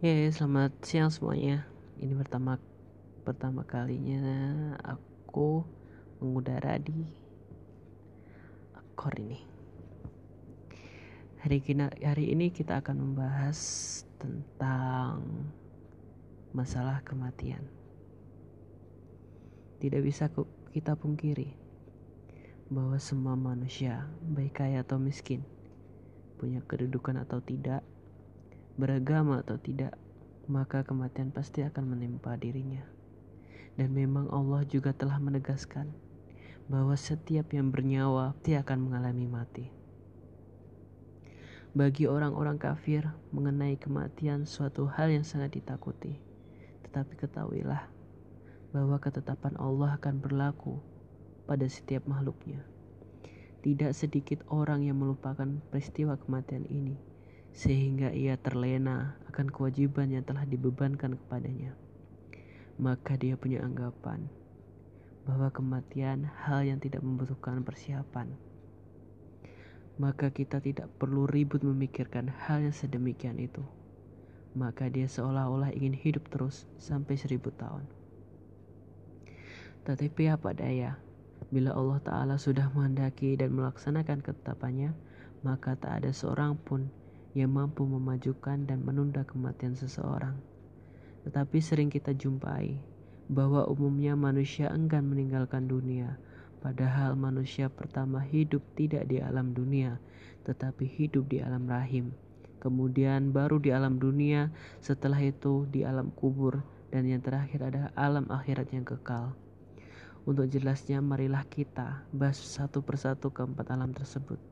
Selamat siang semuanya. Ini pertama kalinya aku mengudara di Anchor ini. Hari ini kita akan membahas tentang masalah kematian. Tidak bisa kita pungkiri bahwa semua manusia, baik kaya atau miskin, punya kedudukan atau tidak, beragama atau tidak, maka kematian pasti akan menimpa dirinya. Dan memang Allah juga telah menegaskan bahwa setiap yang bernyawa pasti akan mengalami mati. Bagi orang-orang kafir, mengenai kematian suatu hal yang sangat ditakuti. Tetapi ketahuilah bahwa ketetapan Allah akan berlaku pada setiap makhluknya. Tidak sedikit orang yang melupakan peristiwa kematian ini, sehingga ia terlena akan kewajiban yang telah dibebankan kepadanya. Maka dia punya anggapan bahwa kematian hal yang tidak membutuhkan persiapan. Maka kita tidak perlu ribut memikirkan hal yang sedemikian itu. Maka dia seolah-olah ingin hidup terus sampai 1000 tahun. Tetapi apa daya, bila Allah Ta'ala sudah menghendaki dan melaksanakan ketetapannya, maka tak ada seorang pun yang mampu memajukan dan menunda kematian seseorang. Tetapi sering kita jumpai bahwa umumnya manusia enggan meninggalkan dunia, padahal manusia pertama hidup tidak di alam dunia, tetapi hidup di alam rahim, kemudian baru di alam dunia, setelah itu di alam kubur, dan yang terakhir ada alam akhirat yang kekal. Untuk jelasnya, marilah kita bahas satu persatu keempat alam tersebut.